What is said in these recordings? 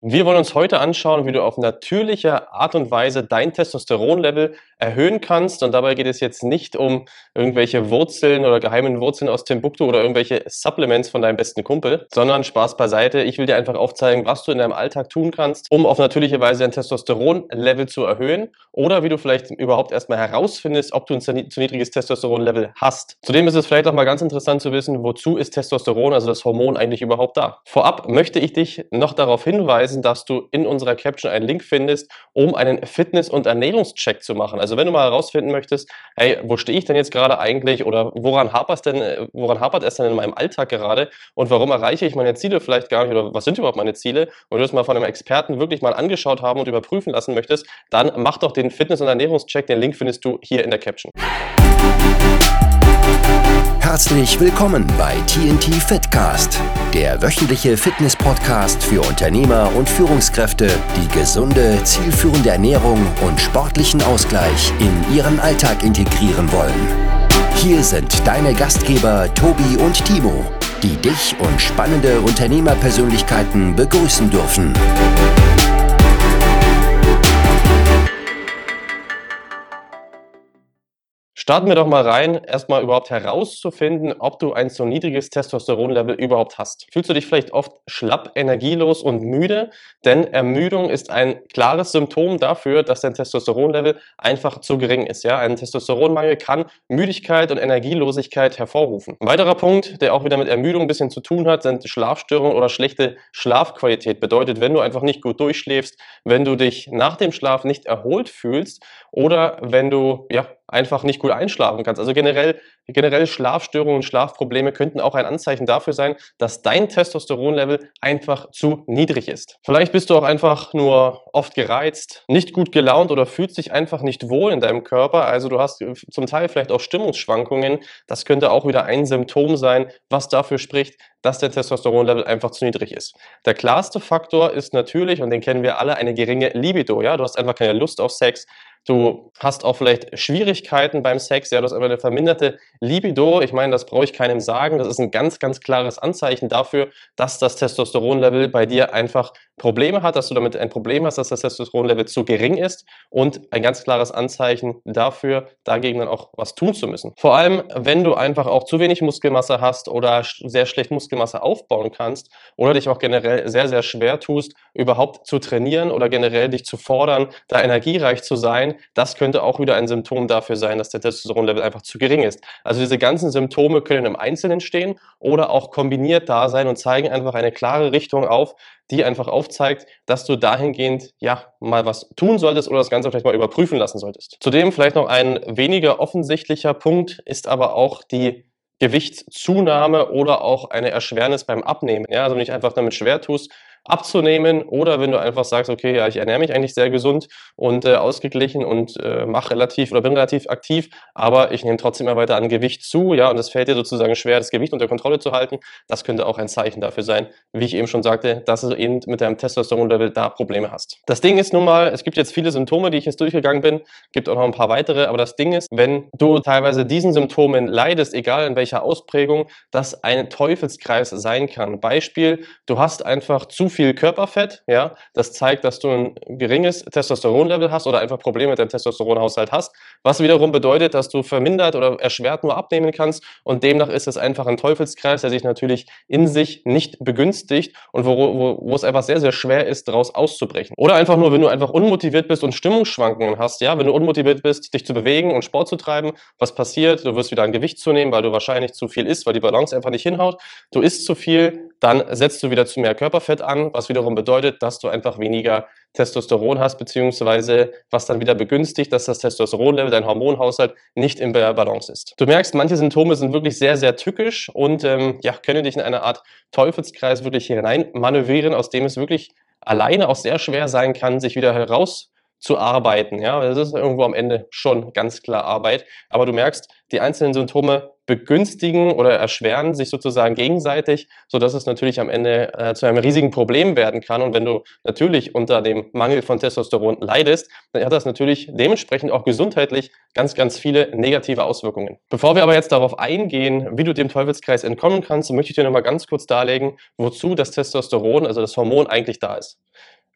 Wir wollen uns heute anschauen, wie du auf natürliche Art und Weise dein Testosteronlevel erhöhen kannst. Und dabei geht es jetzt nicht um irgendwelche Wurzeln oder geheimen Wurzeln aus Timbuktu oder irgendwelche Supplements von deinem besten Kumpel, sondern Spaß beiseite. Ich will dir einfach aufzeigen, was du in deinem Alltag tun kannst, um auf natürliche Weise dein Testosteronlevel zu erhöhen oder wie du vielleicht überhaupt erstmal herausfindest, ob du ein zu niedriges Testosteronlevel hast. Zudem ist es vielleicht auch mal ganz interessant zu wissen, wozu ist Testosteron, also das Hormon, eigentlich überhaupt da. Vorab möchte ich dich noch darauf hinweisen, dass du in unserer Caption einen Link findest, um einen Fitness- und Ernährungscheck zu machen. Also wenn du mal herausfinden möchtest, hey, wo stehe ich denn jetzt gerade eigentlich oder woran hapert es denn in meinem Alltag gerade und warum erreiche ich meine Ziele vielleicht gar nicht oder was sind überhaupt meine Ziele und du das mal von einem Experten wirklich mal angeschaut haben und überprüfen lassen möchtest, dann mach doch den Fitness- und Ernährungscheck. Den Link findest du hier in der Caption. Herzlich willkommen bei TNT Fitcast, der wöchentliche Fitness-Podcast für Unternehmer und Führungskräfte, die gesunde, zielführende Ernährung und sportlichen Ausgleich in ihren Alltag integrieren wollen. Hier sind deine Gastgeber Tobi und Timo, die dich und spannende Unternehmerpersönlichkeiten begrüßen dürfen. Starten wir doch mal rein, erstmal überhaupt herauszufinden, ob du ein so niedriges Testosteronlevel überhaupt hast. Fühlst du dich vielleicht oft schlapp, energielos und müde? Denn Ermüdung ist ein klares Symptom dafür, dass dein Testosteronlevel einfach zu gering ist. Ja? Ein Testosteronmangel kann Müdigkeit und Energielosigkeit hervorrufen. Ein weiterer Punkt, der auch wieder mit Ermüdung ein bisschen zu tun hat, sind Schlafstörungen oder schlechte Schlafqualität. Bedeutet, wenn du einfach nicht gut durchschläfst, wenn du dich nach dem Schlaf nicht erholt fühlst oder wenn du einfach nicht gut einschlafen kannst. Also generell Schlafstörungen und Schlafprobleme könnten auch ein Anzeichen dafür sein, dass dein Testosteronlevel einfach zu niedrig ist. Vielleicht bist du auch einfach nur oft gereizt, nicht gut gelaunt oder fühlst dich einfach nicht wohl in deinem Körper. Also du hast zum Teil vielleicht auch Stimmungsschwankungen. Das könnte auch wieder ein Symptom sein, was dafür spricht, dass der Testosteronlevel einfach zu niedrig ist. Der klarste Faktor ist natürlich, und den kennen wir alle, eine geringe Libido. Ja? Du hast einfach keine Lust auf Sex. Du hast auch vielleicht Schwierigkeiten beim Sex, ja, du hast aber eine verminderte Libido. Ich meine, das brauche ich keinem sagen. Das ist ein ganz, ganz klares Anzeichen dafür, dass das Testosteronlevel bei dir einfach Probleme hat, dass du damit ein Problem hast, dass das Testosteronlevel zu gering ist und ein ganz klares Anzeichen dafür, dagegen dann auch was tun zu müssen. Vor allem, wenn du einfach auch zu wenig Muskelmasse hast oder sehr schlecht Muskelmasse aufbauen kannst oder dich auch generell sehr, sehr schwer tust, überhaupt zu trainieren oder generell dich zu fordern, da energiereich zu sein, das könnte auch wieder ein Symptom dafür sein, dass der Testosteronlevel einfach zu gering ist. Also diese ganzen Symptome können im Einzelnen stehen oder auch kombiniert da sein und zeigen einfach eine klare Richtung auf, die einfach aufzeigt, dass du dahingehend mal was tun solltest oder das Ganze vielleicht mal überprüfen lassen solltest. Zudem vielleicht noch ein weniger offensichtlicher Punkt ist aber auch die Gewichtszunahme oder auch eine Erschwernis beim Abnehmen. Ja, also wenn du dich einfach damit schwer tust, abzunehmen oder wenn du einfach sagst, okay, ja, ich ernähre mich eigentlich sehr gesund und ausgeglichen und bin relativ aktiv, aber ich nehme trotzdem immer weiter an Gewicht zu, ja, und es fällt dir sozusagen schwer, das Gewicht unter Kontrolle zu halten. Das könnte auch ein Zeichen dafür sein, wie ich eben schon sagte, dass du eben mit deinem Testosteronlevel da Probleme hast. Das Ding ist nun mal, es gibt jetzt viele Symptome, die ich jetzt durchgegangen bin, gibt auch noch ein paar weitere, aber das Ding ist, wenn du teilweise diesen Symptomen leidest, egal in welcher Ausprägung, dass ein Teufelskreis sein kann. Beispiel, du hast einfach zu viel Körperfett, ja, das zeigt, dass du ein geringes Testosteronlevel hast oder einfach Probleme mit deinem Testosteronhaushalt hast, was wiederum bedeutet, dass du vermindert oder erschwert nur abnehmen kannst und demnach ist es einfach ein Teufelskreis, der sich natürlich in sich nicht begünstigt und wo es einfach sehr, sehr schwer ist, daraus auszubrechen. Oder einfach nur, wenn du einfach unmotiviert bist und Stimmungsschwankungen hast, ja, wenn du unmotiviert bist, dich zu bewegen und Sport zu treiben, was passiert? Du wirst wieder an Gewicht zunehmen, weil du wahrscheinlich zu viel isst, weil die Balance einfach nicht hinhaut. Du isst zu viel, dann setzt du wieder zu mehr Körperfett an, was wiederum bedeutet, dass du einfach weniger Testosteron hast, beziehungsweise was dann wieder begünstigt, dass das Testosteronlevel, dein Hormonhaushalt, nicht in der Balance ist. Du merkst, manche Symptome sind wirklich sehr, sehr tückisch und können dich in eine Art Teufelskreis wirklich hinein manövrieren, aus dem es wirklich alleine auch sehr schwer sein kann, sich wieder herauszuarbeiten. Ja? Das ist irgendwo am Ende schon ganz klar Arbeit, aber du merkst, die einzelnen Symptome begünstigen oder erschweren sich sozusagen gegenseitig, sodass es natürlich am Ende zu einem riesigen Problem werden kann. Und wenn du natürlich unter dem Mangel von Testosteron leidest, dann hat das natürlich dementsprechend auch gesundheitlich ganz, ganz viele negative Auswirkungen. Bevor wir aber jetzt darauf eingehen, wie du dem Teufelskreis entkommen kannst, möchte ich dir nochmal ganz kurz darlegen, wozu das Testosteron, also das Hormon, eigentlich da ist.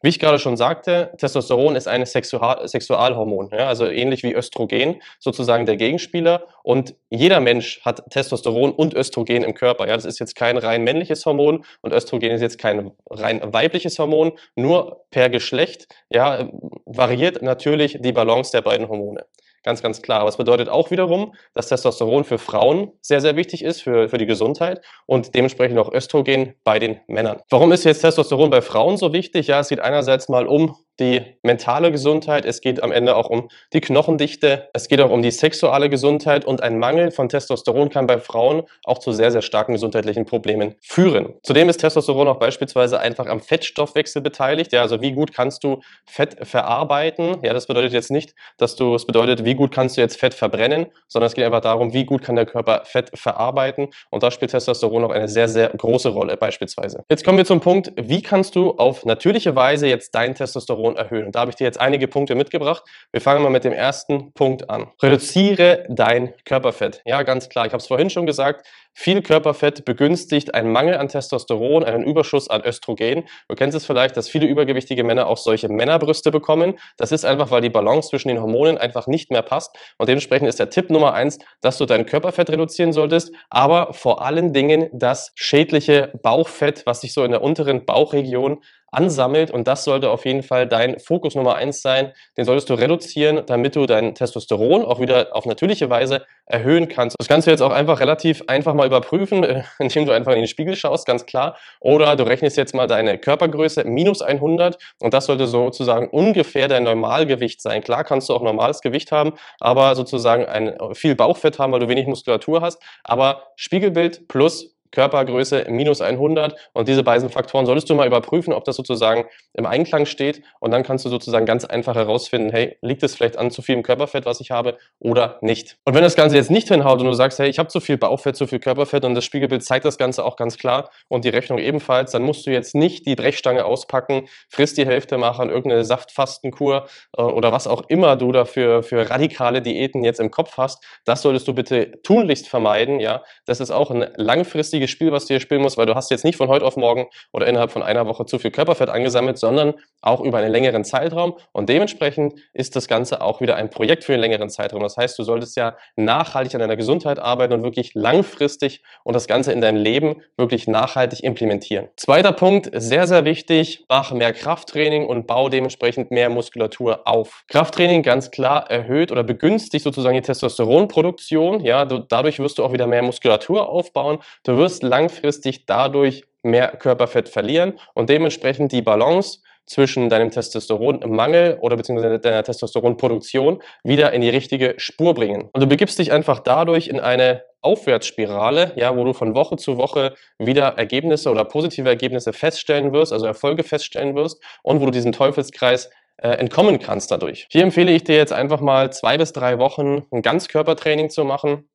Wie ich gerade schon sagte, Testosteron ist ein Sexualhormon, ja, also ähnlich wie Östrogen, sozusagen der Gegenspieler. Und jeder Mensch hat Testosteron und Östrogen im Körper. Ja, das ist jetzt kein rein männliches Hormon und Östrogen ist jetzt kein rein weibliches Hormon. Nur per Geschlecht, ja, variiert natürlich die Balance der beiden Hormone. Ganz, ganz klar. Aber es bedeutet auch wiederum, dass Testosteron für Frauen sehr, sehr wichtig ist, für die Gesundheit und dementsprechend auch Östrogen bei den Männern. Warum ist jetzt Testosteron bei Frauen so wichtig? Ja, es geht einerseits mal um die mentale Gesundheit, es geht am Ende auch um die Knochendichte, es geht auch um die sexuelle Gesundheit und ein Mangel von Testosteron kann bei Frauen auch zu sehr, sehr starken gesundheitlichen Problemen führen. Zudem ist Testosteron auch beispielsweise einfach am Fettstoffwechsel beteiligt, ja, also wie gut kannst du Fett verarbeiten, ja, das bedeutet jetzt nicht, wie gut kannst du jetzt Fett verbrennen, sondern es geht einfach darum, wie gut kann der Körper Fett verarbeiten und da spielt Testosteron auch eine sehr, sehr große Rolle beispielsweise. Jetzt kommen wir zum Punkt, wie kannst du auf natürliche Weise jetzt dein Testosteron erhöhen. Und da habe ich dir jetzt einige Punkte mitgebracht. Wir fangen mal mit dem ersten Punkt an. Reduziere dein Körperfett. Ja, ganz klar. Ich habe es vorhin schon gesagt. Viel Körperfett begünstigt einen Mangel an Testosteron, einen Überschuss an Östrogen. Du kennst es vielleicht, dass viele übergewichtige Männer auch solche Männerbrüste bekommen. Das ist einfach, weil die Balance zwischen den Hormonen einfach nicht mehr passt. Und dementsprechend ist der Tipp Nummer 1, dass du dein Körperfett reduzieren solltest, aber vor allen Dingen das schädliche Bauchfett, was sich so in der unteren Bauchregion ansammelt. Und das sollte auf jeden Fall dein Fokus Nummer 1 sein. Den solltest du reduzieren, damit du dein Testosteron auch wieder auf natürliche Weise erhöhen kannst. Das kannst du jetzt auch einfach relativ einfach mal überprüfen, indem du einfach in den Spiegel schaust, ganz klar. Oder du rechnest jetzt mal deine Körpergröße minus 100 und das sollte sozusagen ungefähr dein Normalgewicht sein. Klar kannst du auch normales Gewicht haben, aber sozusagen viel Bauchfett haben, weil du wenig Muskulatur hast. Aber Spiegelbild plus Körpergröße minus 100 und diese beiden Faktoren solltest du mal überprüfen, ob das sozusagen im Einklang steht und dann kannst du sozusagen ganz einfach herausfinden, hey, liegt es vielleicht an zu viel Körperfett, was ich habe oder nicht. Und wenn das Ganze jetzt nicht hinhaut und du sagst, hey, ich habe zu viel Bauchfett, zu viel Körperfett und das Spiegelbild zeigt das Ganze auch ganz klar und die Rechnung ebenfalls, dann musst du jetzt nicht die Brechstange auspacken, frisst die Hälfte, machen irgendeine Saftfastenkur oder was auch immer du dafür für radikale Diäten jetzt im Kopf hast. Das solltest du bitte tunlichst vermeiden, ja. Das ist auch ein langfristiges Spiel, was du hier spielen musst, weil du hast jetzt nicht von heute auf morgen oder innerhalb von einer Woche zu viel Körperfett angesammelt, sondern auch über einen längeren Zeitraum und dementsprechend ist das Ganze auch wieder ein Projekt für einen längeren Zeitraum. Das heißt, du solltest ja nachhaltig an deiner Gesundheit arbeiten und wirklich langfristig und das Ganze in deinem Leben wirklich nachhaltig implementieren. Zweiter Punkt, sehr, sehr wichtig, mach mehr Krafttraining und bau dementsprechend mehr Muskulatur auf. Krafttraining ganz klar erhöht oder begünstigt sozusagen die Testosteronproduktion. Ja, dadurch wirst du auch wieder mehr Muskulatur aufbauen. Du wirst langfristig dadurch mehr Körperfett verlieren und dementsprechend die Balance zwischen deinem Testosteronmangel oder beziehungsweise deiner Testosteronproduktion wieder in die richtige Spur bringen. Und du begibst dich einfach dadurch in eine Aufwärtsspirale, ja, wo du von Woche zu Woche wieder Ergebnisse oder positive Ergebnisse feststellen wirst, also Erfolge feststellen wirst und wo du diesen Teufelskreis entkommen kannst dadurch. Hier empfehle ich dir jetzt einfach mal 2 bis 3 Wochen ein Ganzkörpertraining zu machen.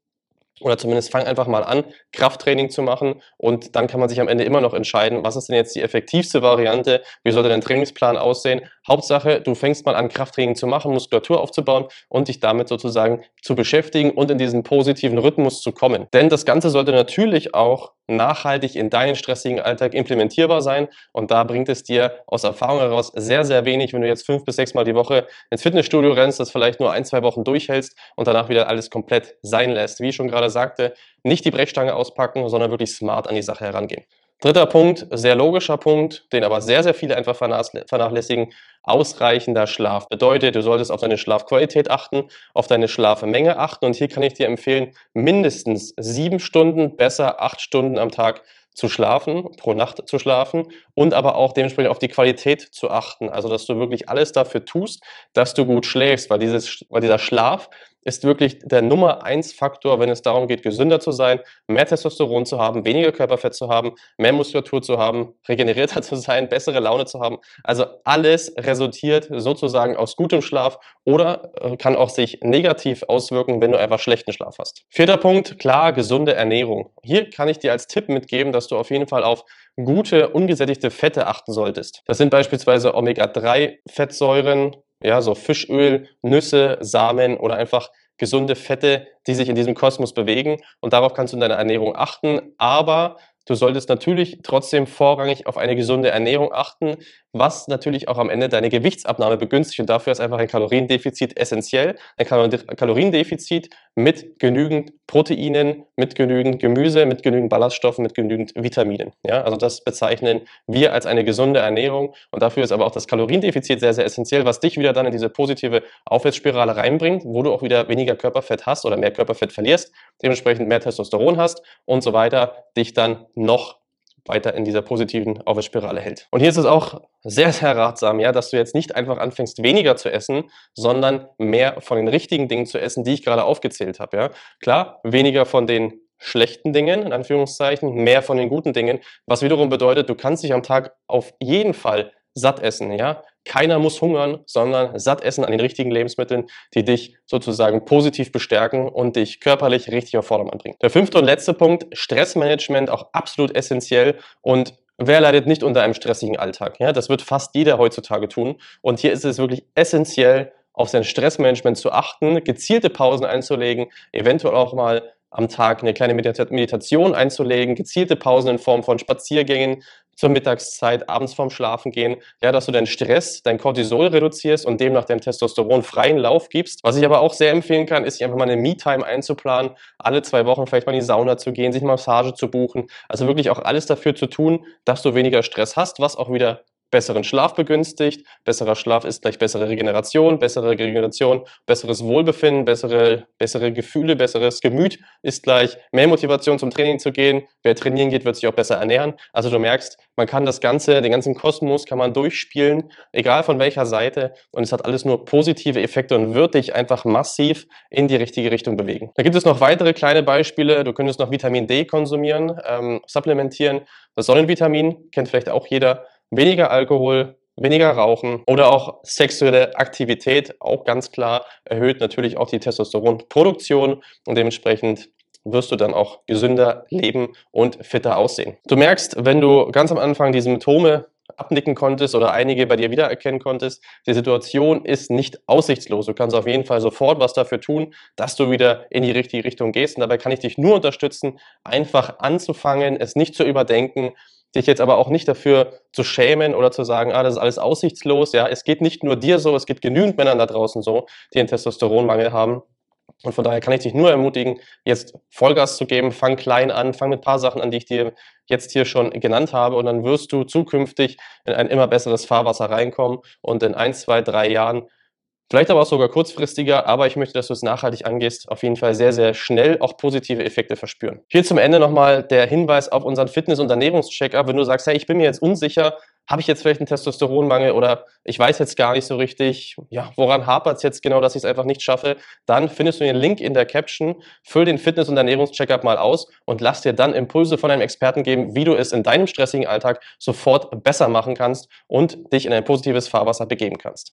Oder zumindest fang einfach mal an, Krafttraining zu machen und dann kann man sich am Ende immer noch entscheiden, was ist denn jetzt die effektivste Variante, wie sollte dein Trainingsplan aussehen. Hauptsache, du fängst mal an, Krafttraining zu machen, Muskulatur aufzubauen und dich damit sozusagen zu beschäftigen und in diesen positiven Rhythmus zu kommen. Denn das Ganze sollte natürlich auch nachhaltig in deinen stressigen Alltag implementierbar sein und da bringt es dir aus Erfahrung heraus sehr, sehr wenig, wenn du jetzt 5 bis 6 Mal die Woche ins Fitnessstudio rennst, das vielleicht nur 1, 2 Wochen durchhältst und danach wieder alles komplett sein lässt. Wie ich schon gerade sagte, nicht die Brechstange auspacken, sondern wirklich smart an die Sache herangehen. Dritter Punkt, sehr logischer Punkt, den aber sehr, sehr viele einfach vernachlässigen, ausreichender Schlaf. Bedeutet, du solltest auf deine Schlafqualität achten, auf deine Schlafmenge achten und hier kann ich dir empfehlen, mindestens 7 Stunden, besser 8 Stunden am Tag zu schlafen, pro Nacht zu schlafen und aber auch dementsprechend auf die Qualität zu achten. Also, dass du wirklich alles dafür tust, dass du gut schläfst, weil dieser Schlaf ist wirklich der Nummer-1-Faktor, wenn es darum geht, gesünder zu sein, mehr Testosteron zu haben, weniger Körperfett zu haben, mehr Muskulatur zu haben, regenerierter zu sein, bessere Laune zu haben. Also alles resultiert sozusagen aus gutem Schlaf oder kann auch sich negativ auswirken, wenn du einfach schlechten Schlaf hast. Vierter Punkt, klar, gesunde Ernährung. Hier kann ich dir als Tipp mitgeben, dass du auf jeden Fall auf gute, ungesättigte Fette achten solltest. Das sind beispielsweise Omega-3-Fettsäuren, ja, so Fischöl, Nüsse, Samen oder einfach gesunde Fette, die sich in diesem Kosmos bewegen. Und darauf kannst du in deiner Ernährung achten. Aber du solltest natürlich trotzdem vorrangig auf eine gesunde Ernährung achten, was natürlich auch am Ende deine Gewichtsabnahme begünstigt. Und dafür ist einfach ein Kaloriendefizit essentiell. Ein Kaloriendefizit mit genügend Proteinen, mit genügend Gemüse, mit genügend Ballaststoffen, mit genügend Vitaminen. Ja, also das bezeichnen wir als eine gesunde Ernährung. Und dafür ist aber auch das Kaloriendefizit sehr, sehr essentiell, was dich wieder dann in diese positive Aufwärtsspirale reinbringt, wo du auch wieder weniger Körperfett hast oder mehr Körperfett verlierst, dementsprechend mehr Testosteron hast und so weiter, dich dann noch weiter in dieser positiven Aufwärtsspirale hält. Und hier ist es auch sehr, sehr ratsam, ja, dass du jetzt nicht einfach anfängst, weniger zu essen, sondern mehr von den richtigen Dingen zu essen, die ich gerade aufgezählt habe. Ja. Klar, weniger von den schlechten Dingen, in Anführungszeichen, mehr von den guten Dingen, was wiederum bedeutet, du kannst dich am Tag auf jeden Fall satt essen, ja. Keiner muss hungern, sondern satt essen an den richtigen Lebensmitteln, die dich sozusagen positiv bestärken und dich körperlich richtig auf Vordermann bringen. Der fünfte und letzte Punkt, Stressmanagement, auch absolut essentiell. Und wer leidet nicht unter einem stressigen Alltag? Ja, das wird fast jeder heutzutage tun. Und hier ist es wirklich essentiell, auf sein Stressmanagement zu achten, gezielte Pausen einzulegen, eventuell auch mal am Tag eine kleine Meditation einzulegen, gezielte Pausen in Form von Spaziergängen, zur Mittagszeit, abends vorm Schlafen gehen, ja, dass du deinen Stress, dein Cortisol reduzierst und demnach dem Testosteron freien Lauf gibst. Was ich aber auch sehr empfehlen kann, ist, sich einfach mal eine Me-Time einzuplanen, alle 2 Wochen vielleicht mal in die Sauna zu gehen, sich mal Massage zu buchen. Also wirklich auch alles dafür zu tun, dass du weniger Stress hast, was auch wieder besseren Schlaf begünstigt. Besserer Schlaf ist gleich bessere Regeneration, besseres Wohlbefinden, bessere Gefühle, besseres Gemüt ist gleich mehr Motivation zum Training zu gehen. Wer trainieren geht, wird sich auch besser ernähren. Also du merkst, man kann das Ganze, den ganzen Kosmos kann man durchspielen, egal von welcher Seite, und es hat alles nur positive Effekte und wird dich einfach massiv in die richtige Richtung bewegen. Da gibt es noch weitere kleine Beispiele. Du könntest noch Vitamin D konsumieren, supplementieren. Das Sonnenvitamin kennt vielleicht auch jeder. Weniger Alkohol, weniger Rauchen oder auch sexuelle Aktivität, auch ganz klar, erhöht natürlich auch die Testosteronproduktion und dementsprechend wirst du dann auch gesünder leben und fitter aussehen. Du merkst, wenn du ganz am Anfang die Symptome abnicken konntest oder einige bei dir wiedererkennen konntest, die Situation ist nicht aussichtslos. Du kannst auf jeden Fall sofort was dafür tun, dass du wieder in die richtige Richtung gehst. Und dabei kann ich dich nur unterstützen, einfach anzufangen, es nicht zu überdenken, dich jetzt aber auch nicht dafür zu schämen oder zu sagen, das ist alles aussichtslos. Ja, es geht nicht nur dir so, es geht genügend Männern da draußen so, die einen Testosteronmangel haben. Und von daher kann ich dich nur ermutigen, jetzt Vollgas zu geben, fang klein an, fang mit ein paar Sachen an, die ich dir jetzt hier schon genannt habe und dann wirst du zukünftig in ein immer besseres Fahrwasser reinkommen und in 1, 2, 3 Jahren, vielleicht aber auch sogar kurzfristiger, aber ich möchte, dass du es nachhaltig angehst, auf jeden Fall sehr, sehr schnell auch positive Effekte verspüren. Hier zum Ende nochmal der Hinweis auf unseren Fitness- und Ernährungscheckup. Wenn du sagst, hey, ich bin mir jetzt unsicher, habe ich jetzt vielleicht einen Testosteronmangel oder ich weiß jetzt gar nicht so richtig, ja, woran hapert es jetzt genau, dass ich es einfach nicht schaffe, dann findest du den Link in der Caption, füll den Fitness- und Ernährungscheckup mal aus und lass dir dann Impulse von einem Experten geben, wie du es in deinem stressigen Alltag sofort besser machen kannst und dich in ein positives Fahrwasser begeben kannst.